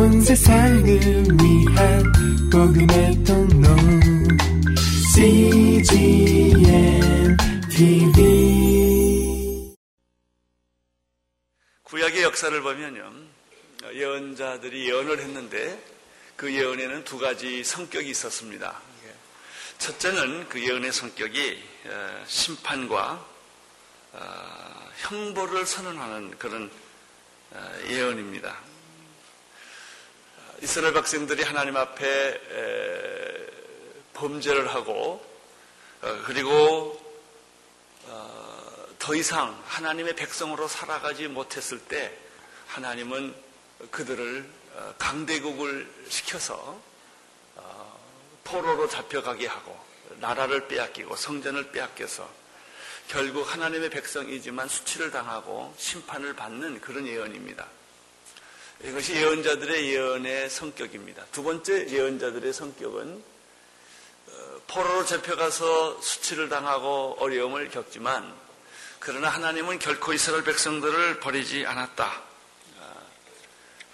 온 세상을 위한 복음의 통로 CGNTV. 구약의 역사를 보면요, 예언자들이 예언을 했는데 그 예언에는 두 가지 성격이 있었습니다. 첫째는 그 예언의 성격이 심판과 형벌을 선언하는 그런 예언입니다. 이스라엘 백성들이 하나님 앞에 범죄를 하고 그리고 더 이상 하나님의 백성으로 살아가지 못했을 때 하나님은 그들을 강대국을 시켜서 포로로 잡혀가게 하고 나라를 빼앗기고 성전을 빼앗겨서 결국 하나님의 백성이지만 수치를 당하고 심판을 받는 그런 예언입니다. 이것이 예언자들의 예언의 성격입니다. 두 번째 예언자들의 성격은 포로로 잡혀가서 수치를 당하고 어려움을 겪지만 그러나 하나님은 결코 이스라엘 백성들을 버리지 않았다.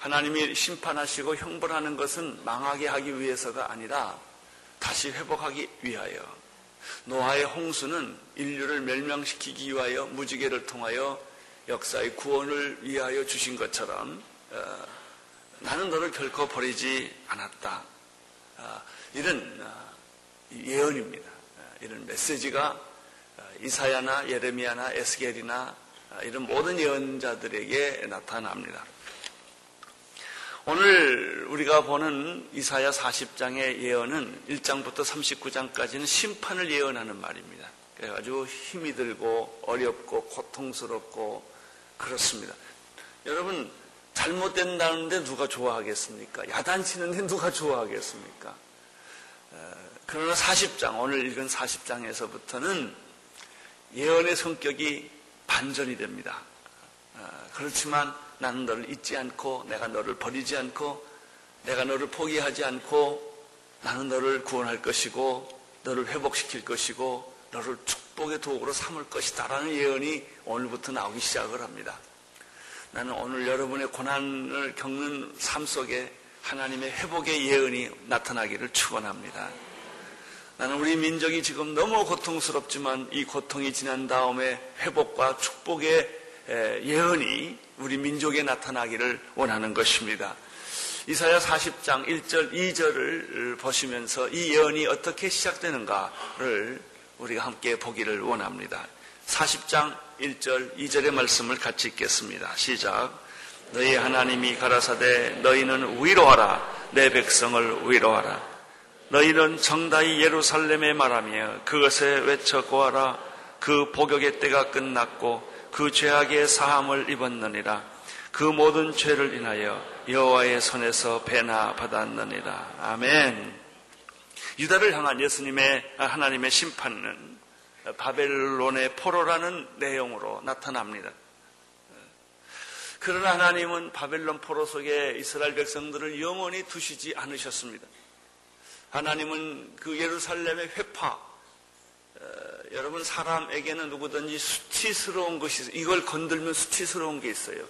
하나님이 심판하시고 형벌하는 것은 망하게 하기 위해서가 아니라 다시 회복하기 위하여, 노아의 홍수는 인류를 멸망시키기 위하여 무지개를 통하여 역사의 구원을 위하여 주신 것처럼 나는 너를 결코 버리지 않았다. 이런 예언입니다. 이런 메시지가 이사야나 예레미야나 에스겔이나 이런 모든 예언자들에게 나타납니다. 오늘 우리가 보는 이사야 40장의 예언은 1장부터 39장까지는 심판을 예언하는 말입니다. 그래가지고 힘이 들고 어렵고 고통스럽고 그렇습니다. 여러분, 잘못된다는데 누가 좋아하겠습니까? 야단치는데 누가 좋아하겠습니까? 그러나 40장, 오늘 읽은 40장에서부터는 예언의 성격이 반전이 됩니다. 그렇지만 나는 너를 잊지 않고, 내가 너를 버리지 않고, 내가 너를 포기하지 않고, 나는 너를 구원할 것이고, 너를 회복시킬 것이고, 너를 축복의 도구로 삼을 것이다 라는 예언이 오늘부터 나오기 시작을 합니다. 나는 오늘 여러분의 고난을 겪는 삶 속에 하나님의 회복의 예언이 나타나기를 축원합니다. 나는 우리 민족이 지금 너무 고통스럽지만 이 고통이 지난 다음에 회복과 축복의 예언이 우리 민족에 나타나기를 원하는 것입니다. 이사야 40장 1절 2절을 보시면서 이 예언이 어떻게 시작되는가를 우리가 함께 보기를 원합니다. 40장 1절 2절의 말씀을 같이 읽겠습니다. 시작. 너희 하나님이 가라사대 너희는 위로하라, 내 백성을 위로하라. 너희는 정다이 예루살렘에 말하며 그것에 외쳐 고하라. 그 복역의 때가 끝났고 그 죄악의 사함을 입었느니라. 그 모든 죄를 인하여 여호와의 손에서 배나 받았느니라. 아멘. 유다를 향한 예수님의 하나님의 심판은 바벨론의 포로라는 내용으로 나타납니다. 그러나 하나님은 바벨론 포로 속에 이스라엘 백성들을 영원히 두시지 않으셨습니다. 하나님은 그 예루살렘의 회파, 여러분, 사람에게는 누구든지 수치스러운 것이, 이걸 건들면 수치스러운 게 있어요.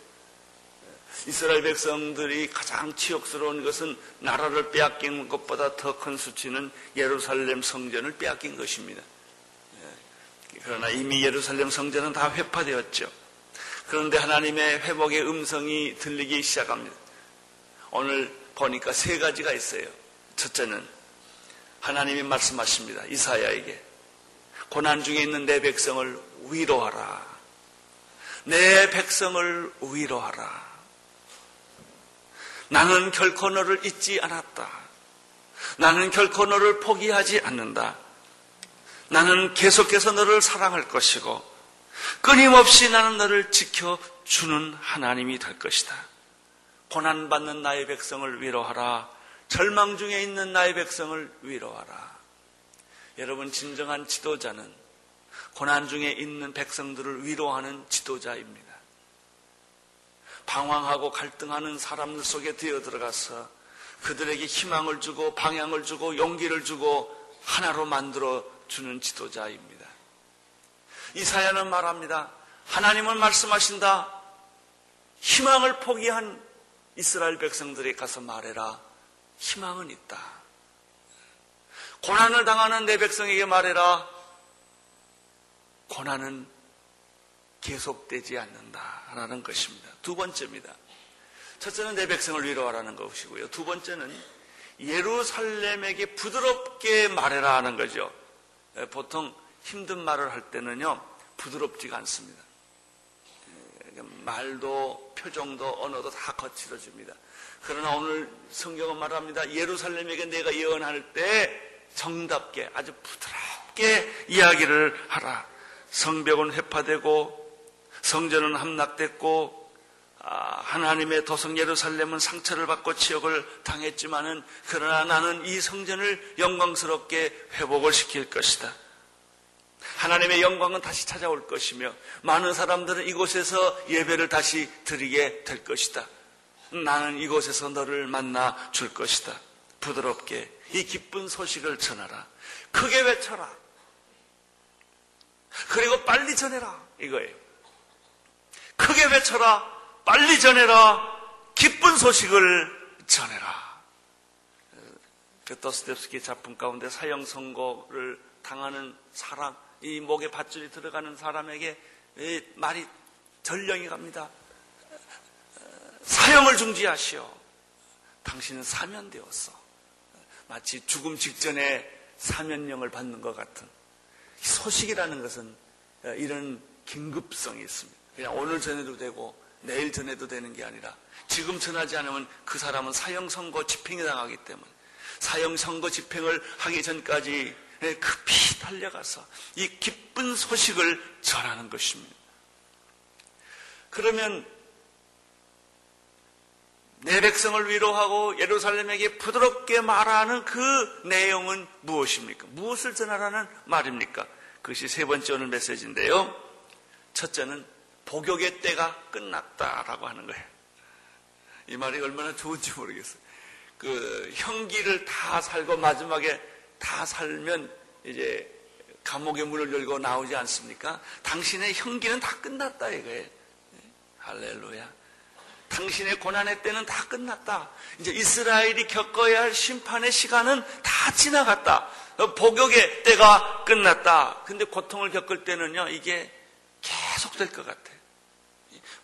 이스라엘 백성들이 가장 치욕스러운 것은 나라를 빼앗긴 것보다 더 큰 수치는 예루살렘 성전을 빼앗긴 것입니다. 그러나 이미 예루살렘 성전은 다 회파되었죠. 그런데 하나님의 회복의 음성이 들리기 시작합니다. 오늘 보니까 세 가지가 있어요. 첫째는 하나님이 말씀하십니다. 이사야에게. 고난 중에 있는 내 백성을 위로하라. 내 백성을 위로하라. 나는 결코 너를 잊지 않았다. 나는 결코 너를 포기하지 않는다. 나는 계속해서 너를 사랑할 것이고 끊임없이 나는 너를 지켜주는 하나님이 될 것이다. 고난받는 나의 백성을 위로하라. 절망 중에 있는 나의 백성을 위로하라. 여러분, 진정한 지도자는 고난 중에 있는 백성들을 위로하는 지도자입니다. 방황하고 갈등하는 사람들 속에 뛰어들어가서 그들에게 희망을 주고 방향을 주고 용기를 주고 하나로 만들어주는 지도자입니다. 이사야는 말합니다. 하나님은 말씀하신다. 희망을 포기한 이스라엘 백성들이 가서 말해라. 희망은 있다. 고난을 당하는 내 백성에게 말해라. 고난은 계속되지 않는다라는 것입니다. 두 번째입니다. 첫째는 내 백성을 위로하라는 것이고요. 두 번째는 예루살렘에게 부드럽게 말해라 하는 거죠. 보통 힘든 말을 할 때는요, 부드럽지가 않습니다. 말도 표정도 언어도 다 거칠어집니다. 그러나 오늘 성경은 말합니다. 예루살렘에게 내가 예언할 때 정답게 아주 부드럽게 이야기를 하라. 성벽은 회파되고 성전은 함락됐고 하나님의 도성 예루살렘은 상처를 받고 치욕을 당했지만은 그러나 나는 이 성전을 영광스럽게 회복을 시킬 것이다. 하나님의 영광은 다시 찾아올 것이며 많은 사람들은 이곳에서 예배를 다시 드리게 될 것이다. 나는 이곳에서 너를 만나 줄 것이다. 부드럽게 이 기쁜 소식을 전하라. 크게 외쳐라. 그리고 빨리 전해라. 이거예요. 크게 외쳐라. 빨리 전해라. 기쁜 소식을 전해라. 도스토옙스키 작품 가운데 사형 선고를 당하는 사람, 이 목에 밧줄이 들어가는 사람에게 말이 전령이 갑니다. 사형을 중지하시오. 당신은 사면되었어. 마치 죽음 직전에 사면령을 받는 것 같은 소식이라는 것은 이런 긴급성이 있습니다. 그냥 오늘 전해도 되고 내일 전해도 되는 게 아니라 지금 전하지 않으면 그 사람은 사형 선고 집행이 당하기 때문에 사형 선고 집행을 하기 전까지 급히 달려가서 이 기쁜 소식을 전하는 것입니다. 그러면 내 백성을 위로하고 예루살렘에게 부드럽게 말하는 그 내용은 무엇입니까? 무엇을 전하라는 말입니까? 그것이 세 번째 오늘 메시지인데요. 첫째는 복역의 때가 끝났다라고 하는 거예요. 이 말이 얼마나 좋은지 모르겠어요. 그 형기를 다 살고 마지막에 다 살면 이제 감옥의 문을 열고 나오지 않습니까? 당신의 형기는 다 끝났다 이거예요. 할렐루야. 당신의 고난의 때는 다 끝났다. 이제 이스라엘이 겪어야 할 심판의 시간은 다 지나갔다. 복역의 때가 끝났다. 근데 고통을 겪을 때는요, 이게 계속될 것 같아요.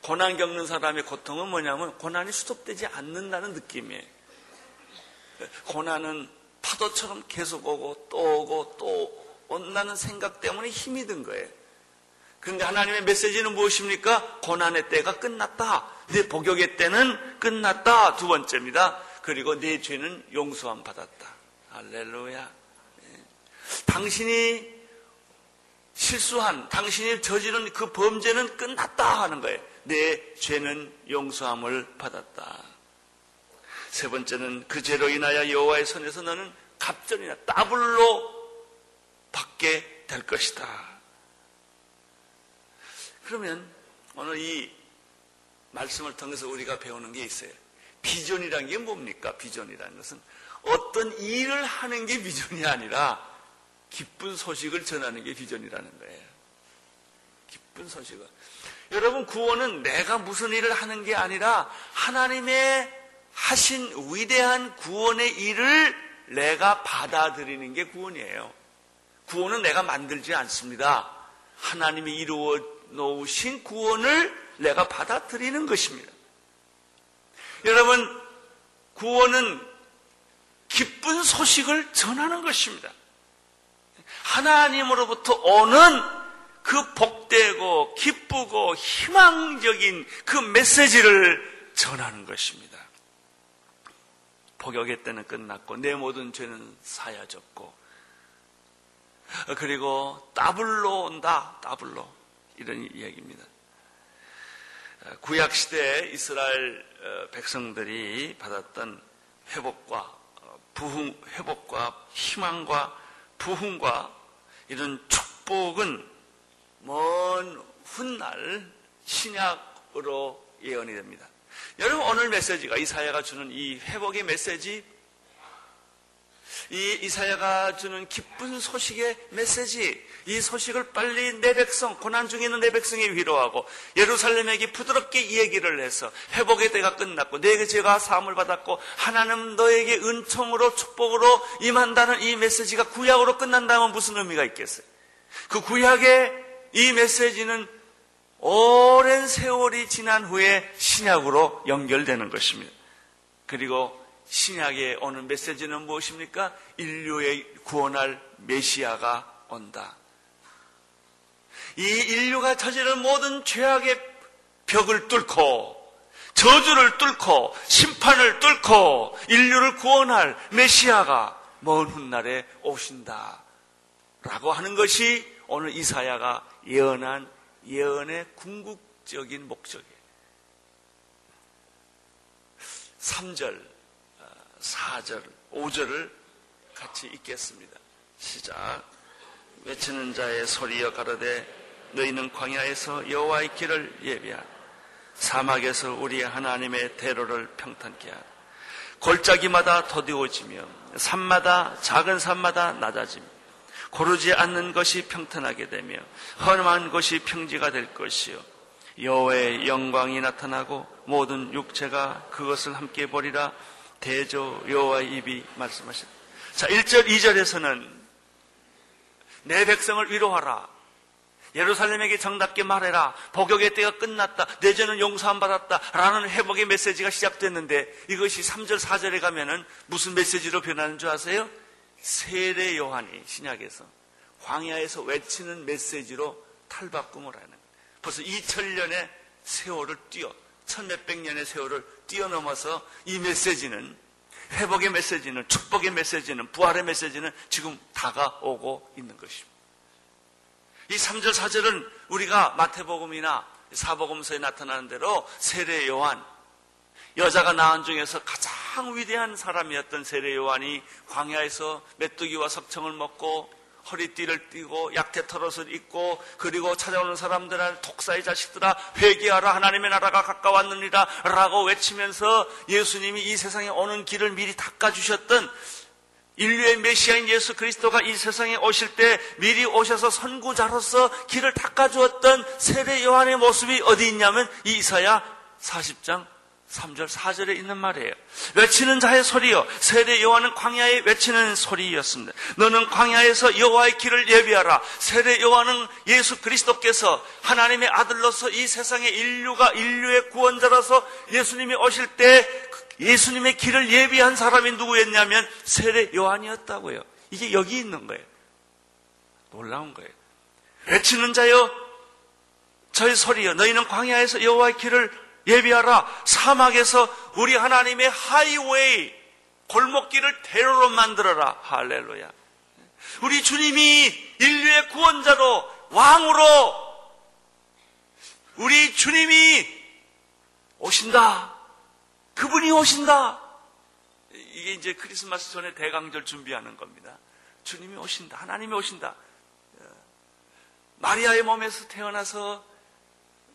고난 겪는 사람의 고통은 뭐냐면 고난이 수습되지 않는다는 느낌이에요. 고난은 파도처럼 계속 오고 또 오고 또 온다는 생각 때문에 힘이 든 거예요. 그런데 하나님의 메시지는 무엇입니까? 고난의 때가 끝났다. 내 복역의 때는 끝났다. 두 번째입니다. 그리고 내 죄는 용서함 받았다. 할렐루야. 네. 당신이 실수한, 당신이 저지른 그 범죄는 끝났다 하는 거예요. 내 죄는 용서함을 받았다. 세 번째는 그 죄로 인하여 여호와의 손에서 너는 갑절이나 따블로 받게 될 것이다. 그러면 오늘 이 말씀을 통해서 우리가 배우는 게 있어요. 비전이라는 게 뭡니까? 비전이라는 것은 어떤 일을 하는 게 비전이 아니라 기쁜 소식을 전하는 게 비전이라는 거예요. 기쁜 소식을. 여러분, 구원은 내가 무슨 일을 하는 게 아니라 하나님의 하신 위대한 구원의 일을 내가 받아들이는 게 구원이에요. 구원은 내가 만들지 않습니다. 하나님이 이루어 놓으신 구원을 내가 받아들이는 것입니다. 여러분, 구원은 기쁜 소식을 전하는 것입니다. 하나님으로부터 오는 그 복되고 기쁘고 희망적인 그 메시지를 전하는 것입니다. 복역의 때는 끝났고 내 모든 죄는 사여졌고 그리고 따블로 온다. 따블로 이런 이야기입니다. 구약시대에 이스라엘 백성들이 받았던 회복과 부흥, 회복과 희망과 부흥과 이런 축복은 먼 훗날 신약으로 예언이 됩니다. 여러분, 오늘 메시지가 이사야가 주는 이 회복의 메시지, 이 이사야가 주는 기쁜 소식의 메시지, 이 소식을 빨리 내 백성, 고난 중에 있는 내 백성에 위로하고 예루살렘에게 부드럽게 이 얘기를 해서 회복의 때가 끝났고 내 죄가 사함을 받았고 하나님 너에게 은총으로 축복으로 임한다는 이 메시지가 구약으로 끝난다면 무슨 의미가 있겠어요? 그 구약의 이 메시지는 오랜 세월이 지난 후에 신약으로 연결되는 것입니다. 그리고 신약에 오는 메시지는 무엇입니까? 인류의 구원할 메시아가 온다. 이 인류가 저지른 모든 죄악의 벽을 뚫고 저주를 뚫고 심판을 뚫고 인류를 구원할 메시아가 먼 훗날에 오신다 라고 하는 것이 오늘 이사야가 예언한 예언의 궁극적인 목적이에요. 3절 4절, 5절을 같이 읽겠습니다. 시작. 외치는 자의 소리여 가로되 너희는 광야에서 여호와의 길을 예비하라. 사막에서 우리의 하나님의 대로를 평탄케 하라. 골짜기마다 더디워지며 산마다 작은 산마다 낮아지며 고르지 않는 것이 평탄하게 되며 험한 것이 평지가 될 것이요 여호와의 영광이 나타나고 모든 육체가 그것을 함께 보리라. 대저 여호와의 입이 말씀하신다. 자, 1절, 2절에서는 내 백성을 위로하라. 예루살렘에게 정답게 말해라. 복역의 때가 끝났다. 내 죄는 용서함 받았다. 라는 회복의 메시지가 시작됐는데 이것이 3절, 4절에 가면은 무슨 메시지로 변하는 줄 아세요? 세례 요한이 신약에서 광야에서 외치는 메시지로 탈바꿈을 하는 거예요. 벌써 2000년의 세월을 천몇백 년의 세월을 뛰어넘어서 이 메시지는, 회복의 메시지는, 축복의 메시지는, 부활의 메시지는 지금 다가오고 있는 것입니다. 이 3절, 4절은 우리가 마태복음이나 사복음서에 나타나는 대로 세례 요한, 여자가 낳은 중에서 가장 위대한 사람이었던 세례 요한이 광야에서 메뚜기와 석청을 먹고 허리띠를 띠고 약대 털옷을 입고 그리고 찾아오는 사람들은 독사의 자식들아 회개하라 하나님의 나라가 가까웠느니라 라고 외치면서 예수님이 이 세상에 오는 길을 미리 닦아주셨던 인류의 메시아인 예수 그리스도가 이 세상에 오실 때 미리 오셔서 선구자로서 길을 닦아주었던 세례 요한의 모습이 어디 있냐면 이 이사야 40장 3절 4절에 있는 말이에요. 외치는 자의 소리요 세례 요한은 광야에 외치는 소리였습니다. 너는 광야에서 여호와의 길을 예비하라. 세례 요한은 예수 그리스도께서 하나님의 아들로서 이 세상의 인류의 구원자로서 예수님이 오실 때 예수님의 길을 예비한 사람이 누구였냐면 세례 요한이었다고요. 이게 여기 있는 거예요. 놀라운 거예요. 외치는 자여 저의 소리요 너희는 광야에서 여호와의 길을 예비하라. 사막에서 우리 하나님의 하이웨이 골목길을 대로로 만들어라. 할렐루야. 우리 주님이 인류의 구원자로 왕으로 우리 주님이 오신다. 그분이 오신다. 이게 이제 크리스마스 전에 대강절 준비하는 겁니다. 주님이 오신다. 하나님이 오신다. 마리아의 몸에서 태어나서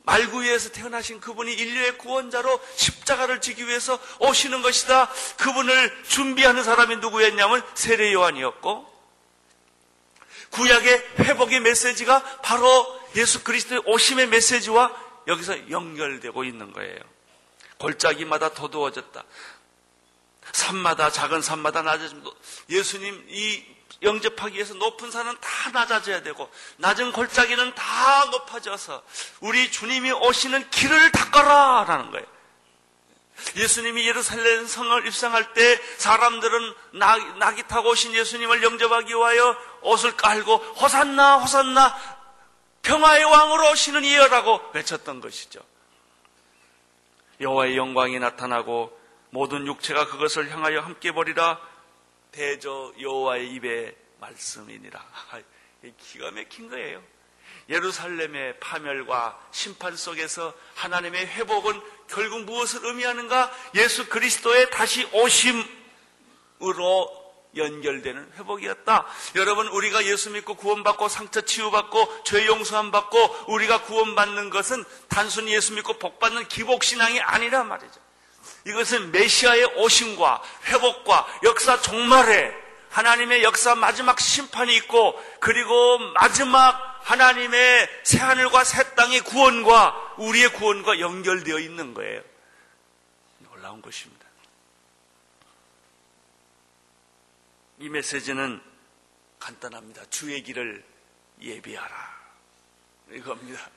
말구유에서 태어나신 그분이 인류의 구원자로 십자가를 지기 위해서 오시는 것이다. 그분을 준비하는 사람이 누구였냐면 세례 요한이었고 구약의 회복의 메시지가 바로 예수 그리스도의 오심의 메시지와 여기서 연결되고 있는 거예요. 골짜기마다 더더워졌다. 산마다 작은 산마다 낮아집니다. 예수님 이 영접하기 위해서 높은 산은 다 낮아져야 되고 낮은 골짜기는 다 높아져서 우리 주님이 오시는 길을 닦아라 라는 거예요. 예수님이 예루살렘 성을 입성할 때 사람들은 낙이 타고 오신 예수님을 영접하기 위하여 옷을 깔고 호산나 호산나 평화의 왕으로 오시는 이여라고 외쳤던 것이죠. 여호와의 영광이 나타나고 모든 육체가 그것을 향하여 함께 보리라. 대저 여호와의 입의 말씀이니라. 기가 막힌 거예요. 예루살렘의 파멸과 심판 속에서 하나님의 회복은 결국 무엇을 의미하는가? 예수 그리스도의 다시 오심으로 연결되는 회복이었다. 여러분, 우리가 예수 믿고 구원받고 상처 치유받고 죄 용서함 받고 우리가 구원받는 것은 단순히 예수 믿고 복받는 기복신앙이 아니라 말이죠. 이것은 메시아의 오심과 회복과 역사 종말에 하나님의 역사 마지막 심판이 있고 그리고 마지막 하나님의 새하늘과 새 땅의 구원과 우리의 구원과 연결되어 있는 거예요. 놀라운 것입니다. 이 메시지는 간단합니다. 주의 길을 예비하라. 이겁니다.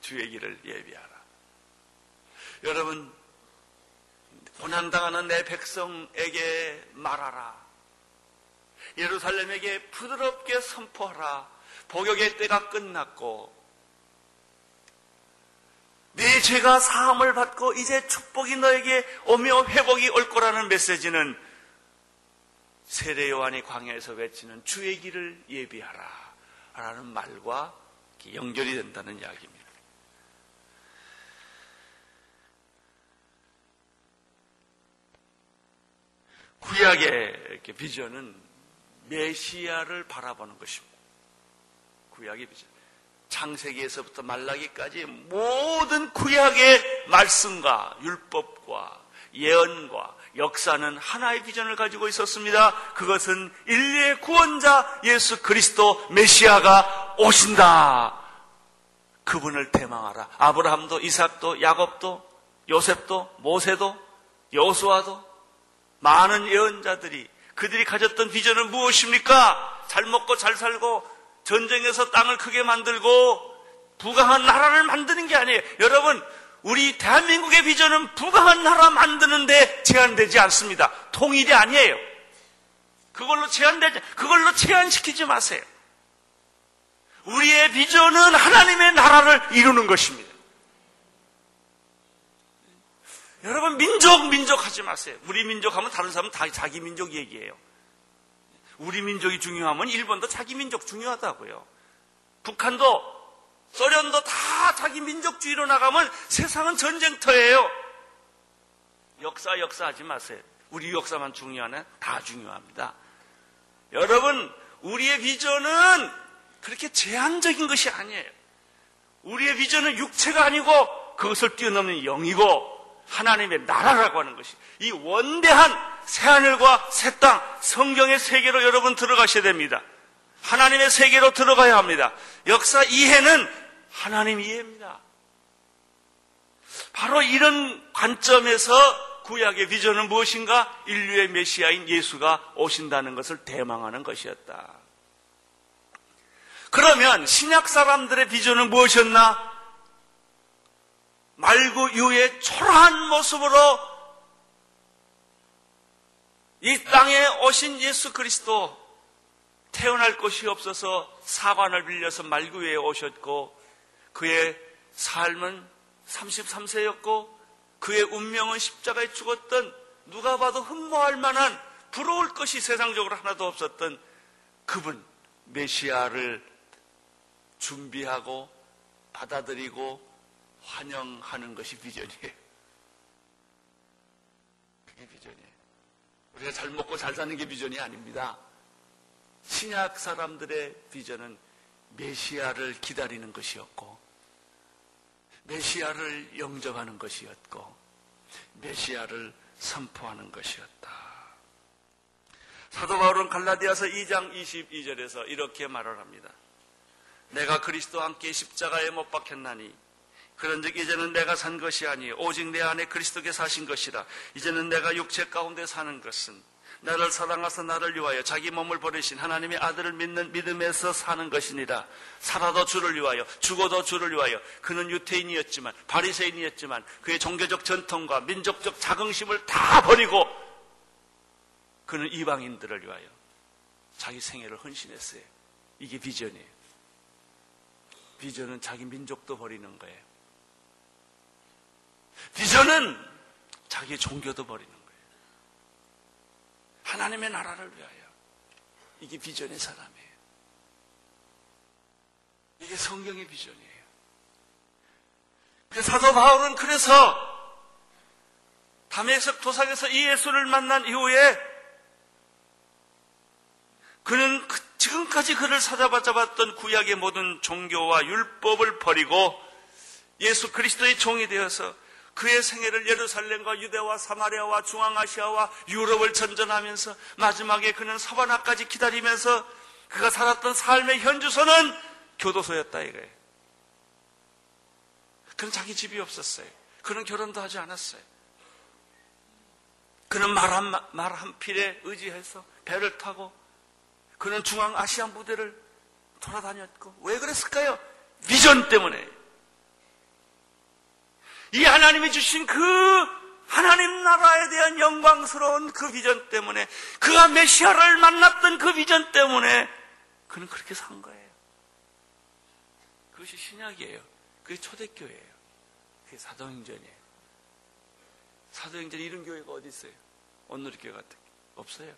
주의 길을 예비하라. 여러분, 고난당하는 내 백성에게 말하라. 예루살렘에게 부드럽게 선포하라. 복역의 때가 끝났고 네 죄가 사함을 받고 이제 축복이 너에게 오며 회복이 올 거라는 메시지는 세례 요한이 광야에서 외치는 주의 길을 예비하라 라는 말과 연결이 된다는 이야기입니다. 구약의 비전은 메시아를 바라보는 것입니다. 구약의 비전. 창세기에서부터 말라기까지 모든 구약의 말씀과 율법과 예언과 역사는 하나의 비전을 가지고 있었습니다. 그것은 인류의 구원자 예수 그리스도 메시아가 오신다. 그분을 대망하라. 아브라함도 이삭도 야곱도 요셉도 모세도 여호수아도 많은 예언자들이 그들이 가졌던 비전은 무엇입니까? 잘 먹고 잘 살고 전쟁에서 땅을 크게 만들고 부강한 나라를 만드는 게 아니에요. 여러분, 우리 대한민국의 비전은 부강한 나라 만드는 데 제한되지 않습니다. 통일이 아니에요. 그걸로 제한시키지 마세요. 우리의 비전은 하나님의 나라를 이루는 것입니다. 여러분, 민족 하지 마세요. 우리 민족 하면 다른 사람은 다 자기 민족 얘기예요. 우리 민족이 중요하면 일본도 자기 민족 중요하다고요. 북한도 소련도 다 자기 민족주의로 나가면 세상은 전쟁터예요. 역사 하지 마세요. 우리 역사만 중요하네? 다 중요합니다. 여러분, 우리의 비전은 그렇게 제한적인 것이 아니에요. 우리의 비전은 육체가 아니고 그것을 뛰어넘는 영이고 하나님의 나라라고 하는 것이 이 원대한 새하늘과 새 땅, 성경의 세계로 여러분 들어가셔야 됩니다. 하나님의 세계로 들어가야 합니다. 역사 이해는 하나님 이해입니다. 바로 이런 관점에서 구약의 비전은 무엇인가? 인류의 메시아인 예수가 오신다는 것을 대망하는 것이었다. 그러면 신약 사람들의 비전은 무엇이었나? 말구유의 초라한 모습으로 이 땅에 오신 예수 그리스도 태어날 곳이 없어서 사관을 빌려서 말구유에 오셨고 그의 삶은 33세였고 그의 운명은 십자가에 죽었던 누가 봐도 흠모할 만한 부러울 것이 세상적으로 하나도 없었던 그분 메시아를 준비하고 받아들이고 환영하는 것이 비전이에요. 그게 비전이에요. 우리가 잘 먹고 잘 사는 게 비전이 아닙니다. 신약 사람들의 비전은 메시아를 기다리는 것이었고 메시아를 영접하는 것이었고 메시아를 선포하는 것이었다. 사도 바울은 갈라디아서 2장 22절에서 이렇게 말을 합니다. 내가 그리스도와 함께 십자가에 못 박혔나니 그런즉 이제는 내가 산 것이 아니요 오직 내 안에 그리스도께 사신 것이라. 이제는 내가 육체 가운데 사는 것은 나를 사랑하사 나를 위하여 자기 몸을 버리신 하나님의 아들을 믿는 믿음에서 사는 것이니라. 살아도 주를 위하여 죽어도 주를 위하여. 그는 유태인이었지만 바리새인이었지만 그의 종교적 전통과 민족적 자긍심을 다 버리고 그는 이방인들을 위하여 자기 생애를 헌신했어요. 이게 비전이에요. 비전은 자기 민족도 버리는 거예요. 비전은 자기 종교도 버리는 거예요. 하나님의 나라를 위하여. 이게 비전의 사람이에요. 이게 성경의 비전이에요. 사도 바울은 그래서 다메섹 도상에서 이 예수를 만난 이후에 그는 지금까지 그를 사로잡았던 구약의 모든 종교와 율법을 버리고 예수 그리스도의 종이 되어서 그의 생애를 예루살렘과 유대와 사마리아와 중앙아시아와 유럽을 전전하면서 마지막에 그는 사바나까지 기다리면서 그가 살았던 삶의 현주소는 교도소였다 이거예요. 그는 자기 집이 없었어요. 그는 결혼도 하지 않았어요. 그는 말 한 필에 의지해서 배를 타고 그는 중앙아시아 무대를 돌아다녔고 왜 그랬을까요? 비전 때문에. 이 하나님이 주신 그 하나님 나라에 대한 영광스러운 그 비전 때문에, 그가 메시아를 만났던 그 비전 때문에 그는 그렇게 산 거예요. 그것이 신약이에요. 그게 초대교회예요. 그게 사도행전이에요. 사도행전에 이런 교회가 어디 있어요? 온누리 교회 같은 게 없어요.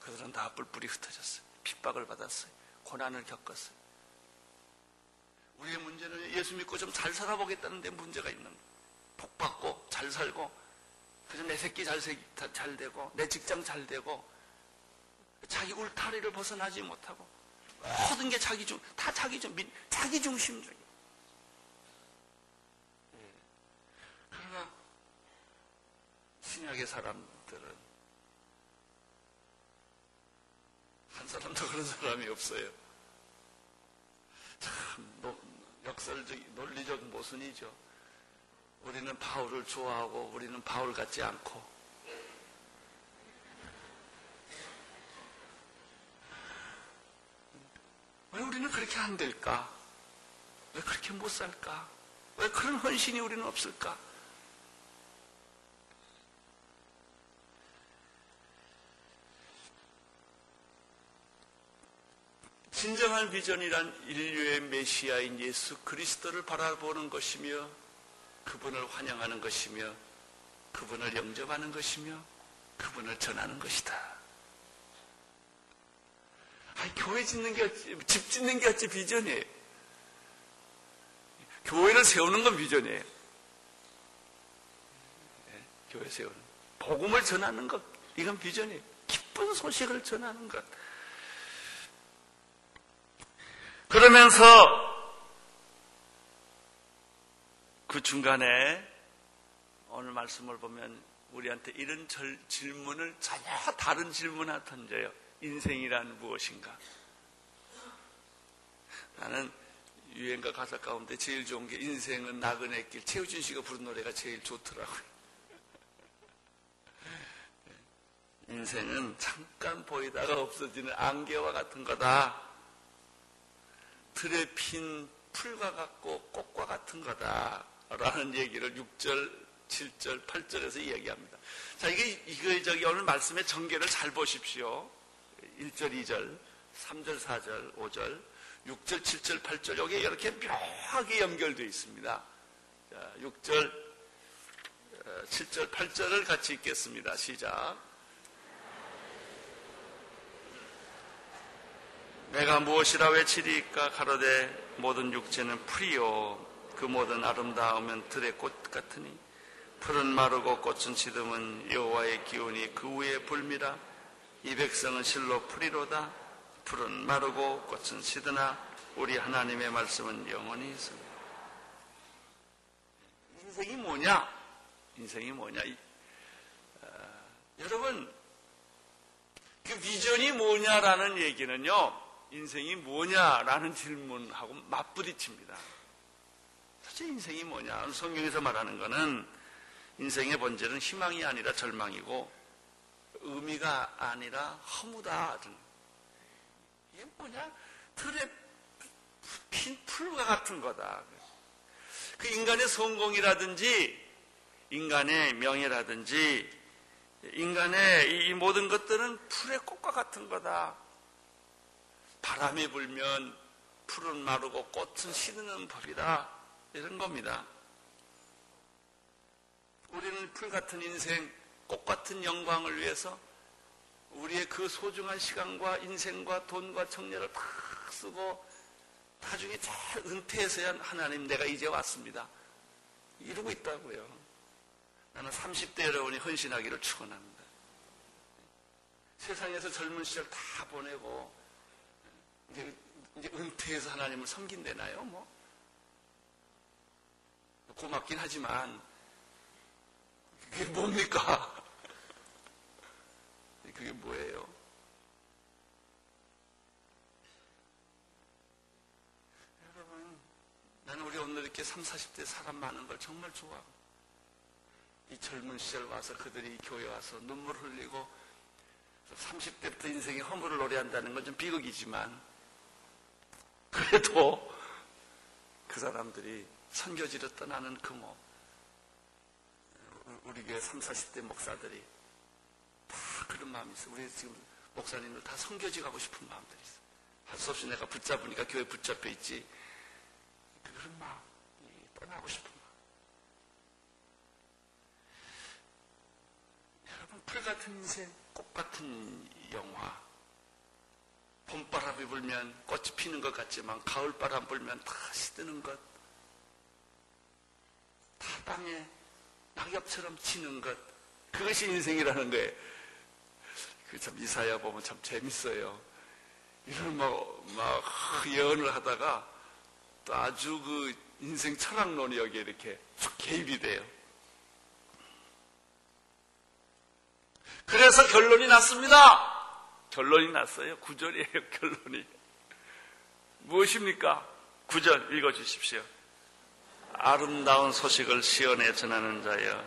그들은 다 뿔뿔이 흩어졌어요. 핍박을 받았어요. 고난을 겪었어요. 우리의 문제는 예수 믿고 좀 잘 살아보겠다는 데 문제가 있는 거예요. 복 받고 잘 살고 그래서 내 새끼 잘 되고 내 직장 잘 되고 자기 울타리를 벗어나지 못하고 모든 게 자기 중심적이에요. 그러나 신약의 사람들은 한 사람도 그런 사람이 없어요. 참 역설적인 논리적 모순이죠. 우리는 바울을 좋아하고 우리는 바울 같지 않고 왜 우리는 그렇게 안 될까? 왜 그렇게 못 살까? 왜 그런 헌신이 우리는 없을까? 진정한 비전이란 인류의 메시아인 예수 그리스도를 바라보는 것이며 그분을 환영하는 것이며 그분을 영접하는 것이며 그분을 전하는 것이다. 아니, 교회 짓는 게 어찌, 집 짓는 게 어찌 비전이에요. 교회를 세우는 건 비전이에요. 네, 교회 세우는 복음을 전하는 것 이건 비전이에요. 기쁜 소식을 전하는 것. 그러면서 그 중간에 오늘 말씀을 보면 우리한테 이런 질문을 전혀 다른 질문 하나 던져요. 인생이란 무엇인가? 나는 유행가 가사 가운데 제일 좋은 게 인생은 나그네 길. 최우진 씨가 부른 노래가 제일 좋더라고요. 인생은 잠깐 보이다가 없어지는 안개와 같은 거다. 들에 핀 풀과 같고 꽃과 같은 거다 라는 얘기를 6절, 7절, 8절에서 이야기합니다. 자, 이게 오늘 말씀의 전개를 잘 보십시오. 1절, 2절, 3절, 4절, 5절, 6절, 7절, 8절 여기에 이렇게 묘하게 연결되어 있습니다. 자, 6절, 7절, 8절을 같이 읽겠습니다. 시작. 내가 무엇이라 외치리까? 가로되 모든 육체는 풀이요 그 모든 아름다움은 들의 꽃 같으니 풀은 마르고 꽃은 시듬은 여호와의 기운이 그 위에 불미라. 이 백성은 실로 풀이로다. 풀은 마르고 꽃은 시드나 우리 하나님의 말씀은 영원히 있습니다. 인생이 뭐냐? 인생이 뭐냐? 여러분, 그 비전이 뭐냐라는 얘기는요, 인생이 뭐냐라는 질문하고 맞부딪힙니다. 도대체 인생이 뭐냐? 성경에서 말하는 것은 인생의 본질은 희망이 아니라 절망이고 의미가 아니라 허무다. 이게 뭐냐? 틀에 핀 풀과 같은 거다. 그 인간의 성공이라든지 인간의 명예라든지 인간의 이 모든 것들은 풀의 꽃과 같은 거다. 바람이 불면 풀은 마르고 꽃은 시드는 법이다. 이런 겁니다. 우리는 풀 같은 인생, 꽃 같은 영광을 위해서 우리의 그 소중한 시간과 인생과 돈과 정열을 다 쓰고 나중에 잘 은퇴해서야 하나님 내가 이제 왔습니다 이러고 있다고요. 나는 30대 여러분이 헌신하기를 축원합니다. 세상에서 젊은 시절 다 보내고 이제 은퇴해서 하나님을 섬긴대나요? 뭐 고맙긴 하지만 그게 뭡니까? 그게 뭐예요? 여러분, 나는 우리 오늘 이렇게 30, 40대 사람 많은 걸 정말 좋아하고, 이 젊은 시절 와서 그들이 이 교회 와서 눈물 흘리고 30대부터 인생의 허물을 노래한다는 건 좀 비극이지만, 그래도 그 사람들이 선교지로 떠나는 그 뭐 우리 교회 30, 40대 목사들이 다 그런 마음이 있어. 우리 지금 목사님들 다 선교지 가고 싶은 마음들이 있어. 할 수 없이 내가 붙잡으니까 교회 붙잡혀 있지. 그런 마음, 떠나고 싶은 마음. 여러분, 풀 같은 인생, 꽃 같은 영화. 봄바람이 불면 꽃이 피는 것 같지만 가을바람 불면 다시 뜨는 것. 다 땅에 낙엽처럼 지는 것. 그것이 인생이라는 거예요. 그 참 이사야 보면 참 재밌어요. 이런 막 예언을 하다가 또 아주 그 인생 철학론이 여기에 이렇게 쭉 개입이 돼요. 그래서 결론이 났습니다. 결론이 났어요. 9절이에요. 결론이. 무엇입니까? 9절 읽어주십시오. 아름다운 소식을 시온에 전하는 자여,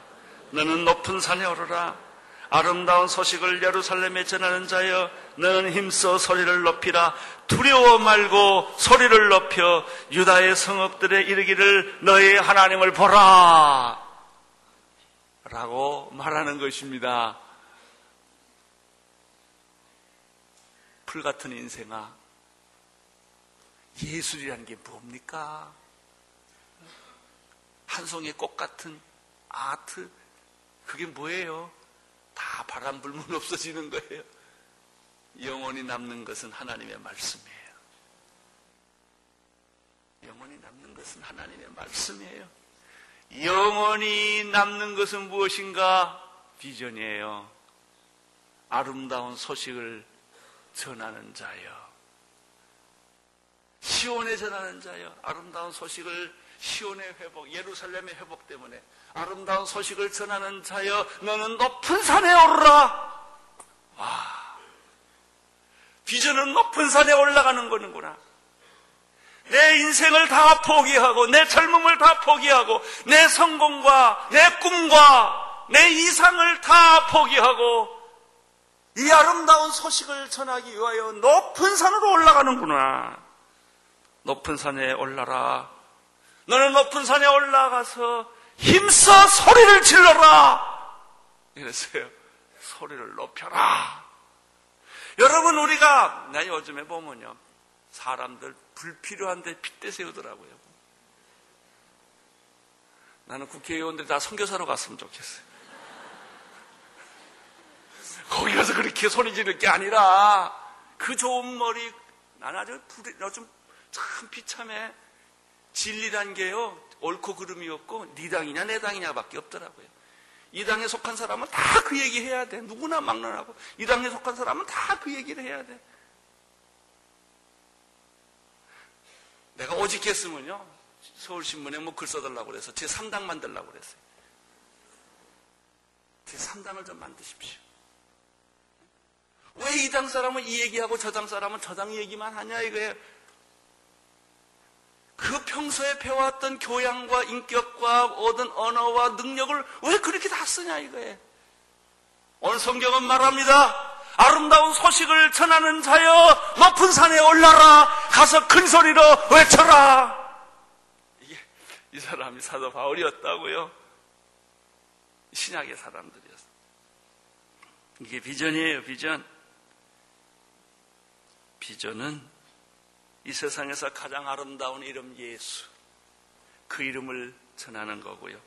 너는 높은 산에 오르라. 아름다운 소식을 예루살렘에 전하는 자여, 너는 힘써 소리를 높이라. 두려워 말고 소리를 높여 유다의 성읍들에 이르기를 너의 하나님을 보라 라고 말하는 것입니다. 풀같은 인생아, 예술이라는 게 뭡니까? 한 송이 꽃 같은 아트, 그게 뭐예요? 다 바람 불면 없어지는 거예요. 영원히 남는 것은 하나님의 말씀이에요. 영원히 남는 것은 하나님의 말씀이에요. 영원히 남는 것은 무엇인가? 비전이에요. 아름다운 소식을 전하는 자여, 시온에 전하는 자여, 아름다운 소식을, 시온의 회복, 예루살렘의 회복 때문에 아름다운 소식을 전하는 자여, 너는 높은 산에 오르라. 와, 비전은 높은 산에 올라가는 거는구나. 내 인생을 다 포기하고, 내 젊음을 다 포기하고, 내 성공과 내 꿈과 내 이상을 다 포기하고 이 아름다운 소식을 전하기 위하여 높은 산으로 올라가는구나. 높은 산에 올라라. 너는 높은 산에 올라가서 힘써 소리를 질러라. 이랬어요. 소리를 높여라. 여러분, 우리가, 나 요즘에 보면요, 사람들 불필요한데 핏대 세우더라고요. 나는 국회의원들이 다 선교사로 갔으면 좋겠어요. 거기 가서 그렇게 소리 지를 게 아니라, 그 좋은 머리, 난 아주 요즘 참 비참해. 진리란 게요, 옳고 그름이 없고 네 당이냐 내 당이냐 밖에 없더라고요. 이 당에 속한 사람은 다 그 얘기 해야 돼. 누구나 막론하고 이 당에 속한 사람은 다 그 얘기를 해야 돼. 내가 오직했으면요, 서울신문에 뭐 글 써달라고 그래서 제3당 만들라고 그랬어요. 제3당을 좀 만드십시오. 왜 이 당 사람은 이 얘기하고 저 당 사람은 저 당 얘기만 하냐 이거예요. 그 평소에 배웠던 교양과 인격과 얻은 언어와 능력을 왜 그렇게 다 쓰냐 이거예요. 오늘 성경은 말합니다. 아름다운 소식을 전하는 자여, 높은 산에 올라라. 가서 큰 소리로 외쳐라. 이게 이 사람이 사도 바울이었다고요. 신약의 사람들이었어요. 이게 비전이에요. 비전은 이 세상에서 가장 아름다운 이름 예수, 그 이름을 전하는 거고요.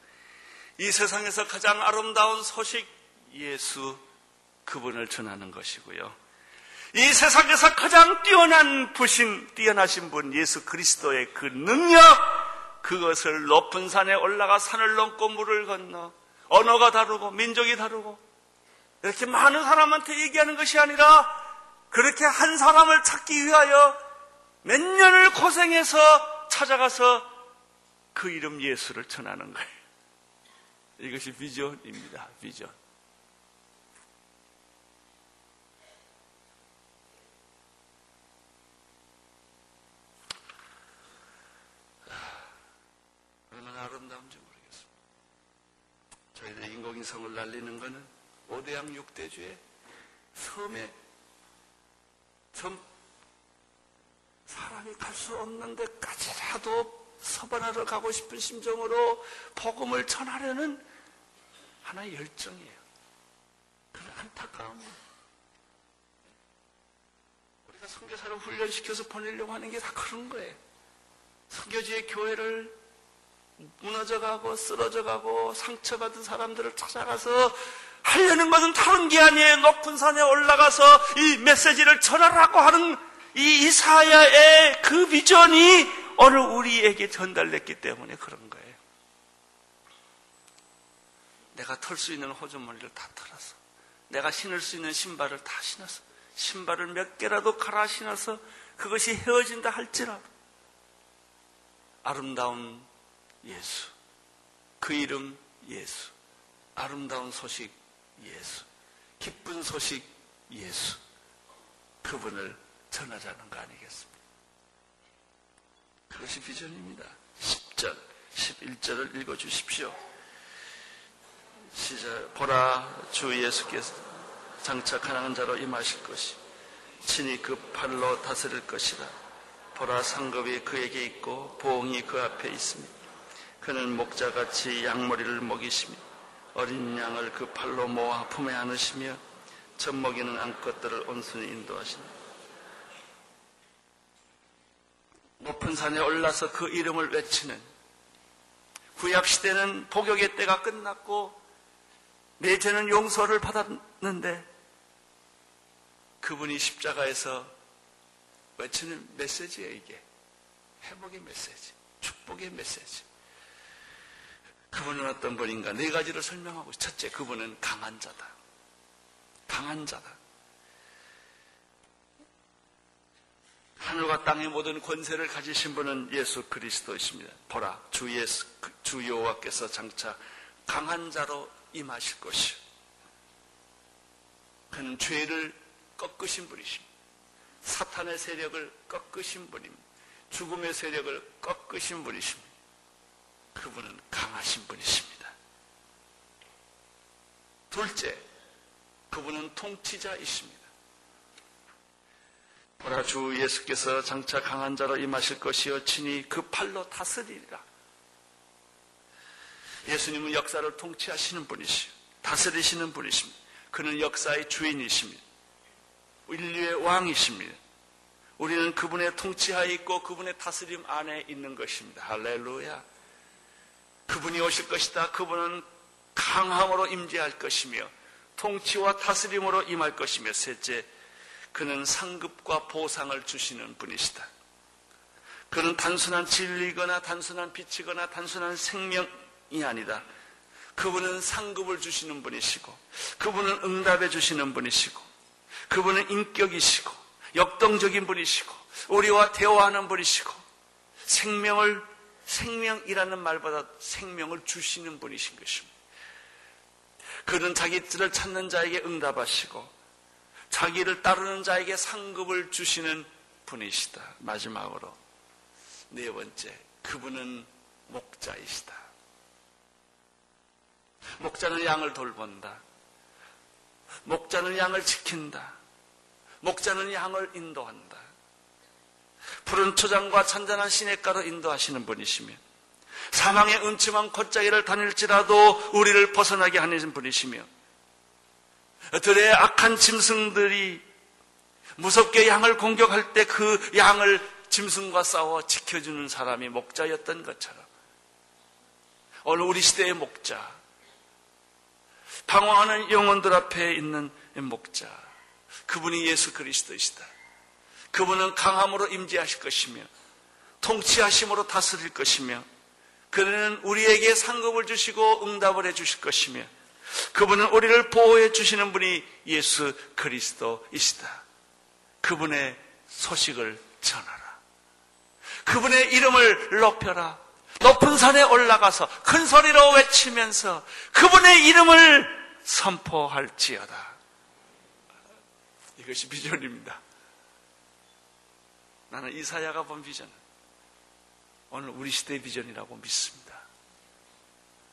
이 세상에서 가장 아름다운 소식 예수, 그분을 전하는 것이고요. 이 세상에서 가장 뛰어나신 분 예수 그리스도의 그 능력, 그것을 높은 산에 올라가 산을 넘고 물을 건너 언어가 다르고 민족이 다르고 이렇게 많은 사람한테 얘기하는 것이 아니라 그렇게 한 사람을 찾기 위하여 몇 년을 고생해서 찾아가서 그 이름 예수를 전하는 거예요. 이것이 비전입니다. 비전. 얼마나 아름다운지 모르겠습니다. 저희들 인공위성을 날리는 것은 오대양 6대주의 섬에 사람이 갈 수 없는 데까지라도 서반하러 가고 싶은 심정으로 복음을 전하려는 하나의 열정이에요. 그건 안타까움이에요. 우리가 선교사를 훈련시켜서 보내려고 하는 게 다 그런 거예요. 선교지의 교회를 무너져가고 쓰러져가고 상처받은 사람들을 찾아가서 하려는 것은 다른 게 아니에요. 높은 산에 올라가서 이 메시지를 전하라고 하는 이 이사야의 그 비전이 오늘 우리에게 전달됐기 때문에 그런 거예요. 내가 털 수 있는 호주머니를 다 털어서, 내가 신을 수 있는 신발을 다 신어서, 신발을 몇 개라도 갈아 신어서 그것이 헤어진다 할지라도 아름다운 예수, 그 이름 예수, 아름다운 소식 예수, 기쁜 소식 예수, 그분을 전하자는 거 아니겠습니까? 그것이 비전입니다. 10절, 11절을 읽어주십시오. 시작. 보라, 주 예수께서 장착하는 자로 임하실 것이 친히 그 팔로 다스릴 것이라. 보라, 상급이 그에게 있고 보응이 그 앞에 있으니 그는 목자같이 양머리를 먹이시며 어린 양을 그 팔로 모아 품에 안으시며 젖먹이는 암컷들을 온순히 인도하시니 높은 산에 올라서 그 이름을 외치는, 구약시대는 복역의 때가 끝났고 내 죄는 용서를 받았는데 그분이 십자가에서 외치는 메시지예요. 이게 회복의 메시지, 축복의 메시지. 그분은 어떤 분인가? 네 가지를 설명하고, 첫째, 그분은 강한 자다. 강한 자다. 하늘과 땅의 모든 권세를 가지신 분은 예수 그리스도이십니다. 보라, 주 예수, 주 여호와께서 장차 강한 자로 임하실 것이요. 그는 죄를 꺾으신 분이십니다. 사탄의 세력을 꺾으신 분입니다. 죽음의 세력을 꺾으신 분이십니다. 그분은 강하신 분이십니다. 둘째, 그분은 통치자이십니다. 보라, 주 예수께서 장차 강한 자로 임하실 것이요 친히 그 팔로 다스리리라. 예수님은 역사를 통치하시는 분이시요 다스리시는 분이십니다. 그는 역사의 주인이십니다. 인류의 왕이십니다. 우리는 그분의 통치하에 있고 그분의 다스림 안에 있는 것입니다. 할렐루야. 그분이 오실 것이다. 그분은 강함으로 임재할 것이며 통치와 다스림으로 임할 것이며, 셋째, 그는 상급과 보상을 주시는 분이시다. 그는 단순한 진리거나 단순한 빛이거나 단순한 생명이 아니다. 그분은 상급을 주시는 분이시고, 그분은 응답해 주시는 분이시고, 그분은 인격이시고, 역동적인 분이시고, 우리와 대화하는 분이시고, 생명을, 생명이라는 말보다 생명을 주시는 분이신 것입니다. 그는 자기 뜻을 찾는 자에게 응답하시고, 자기를 따르는 자에게 상급을 주시는 분이시다. 마지막으로 네 번째, 그분은 목자이시다. 목자는 양을 돌본다. 목자는 양을 지킨다. 목자는 양을 인도한다. 푸른 초장과 잔잔한 시냇가로 인도하시는 분이시며, 사망의 음침한 콧자기를 다닐지라도 우리를 벗어나게 하는 분이시며, 들의 악한 짐승들이 무섭게 양을 공격할 때 그 양을 짐승과 싸워 지켜주는 사람이 목자였던 것처럼, 오늘 우리 시대의 목자, 방황하는 영혼들 앞에 있는 목자, 그분이 예수 그리스도이시다. 그분은 강함으로 임재하실 것이며, 통치하심으로 다스릴 것이며, 그는 우리에게 상급을 주시고 응답을 해 주실 것이며, 그분은 우리를 보호해 주시는 분이 예수 그리스도이시다. 그분의 소식을 전하라. 그분의 이름을 높여라. 높은 산에 올라가서 큰 소리로 외치면서 그분의 이름을 선포할지어다. 이것이 비전입니다. 나는 이사야가 본 비전은 오늘 우리 시대의 비전이라고 믿습니다.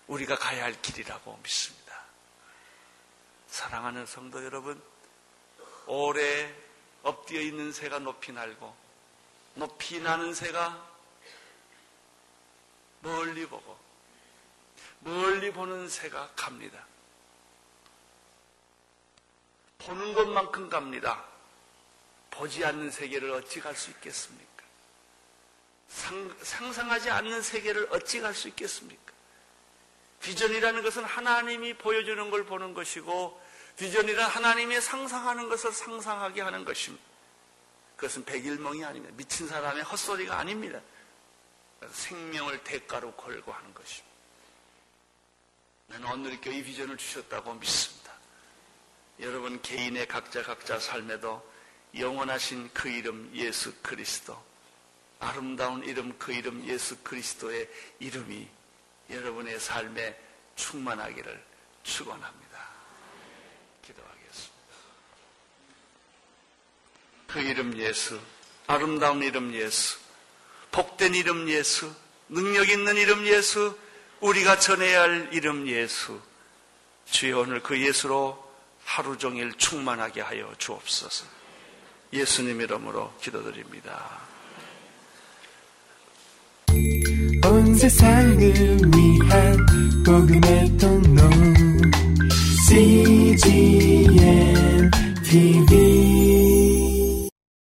우리가 가야 할 길이라고 믿습니다. 사랑하는 성도 여러분, 오래 엎드려 있는 새가 높이 날고 높이 나는 새가 멀리 보고 멀리 보는 새가 갑니다. 보는 것만큼 갑니다. 보지 않는 세계를 어찌 갈 수 있겠습니까? 상상하지 않는 세계를 어찌 갈 수 있겠습니까? 비전이라는 것은 하나님이 보여주는 걸 보는 것이고, 비전이란 하나님이 상상하는 것을 상상하게 하는 것입니다. 그것은 백일몽이 아닙니다. 미친 사람의 헛소리가 아닙니다. 생명을 대가로 걸고 하는 것입니다. 나는 오늘께 이 비전을 주셨다고 믿습니다. 여러분 개인의 각자 삶에도 영원하신 그 이름 예수 그리스도, 아름다운 이름 그 이름 예수 그리스도의 이름이 여러분의 삶에 충만하기를 축원합니다. 기도하겠습니다. 그 이름 예수, 아름다운 이름 예수, 복된 이름 예수, 능력 있는 이름 예수, 우리가 전해야 할 이름 예수, 주여 오늘 그 예수로 하루 종일 충만하게 하여 주옵소서. 예수님 이름으로 기도드립니다. 온 세상을 위한 복음의 통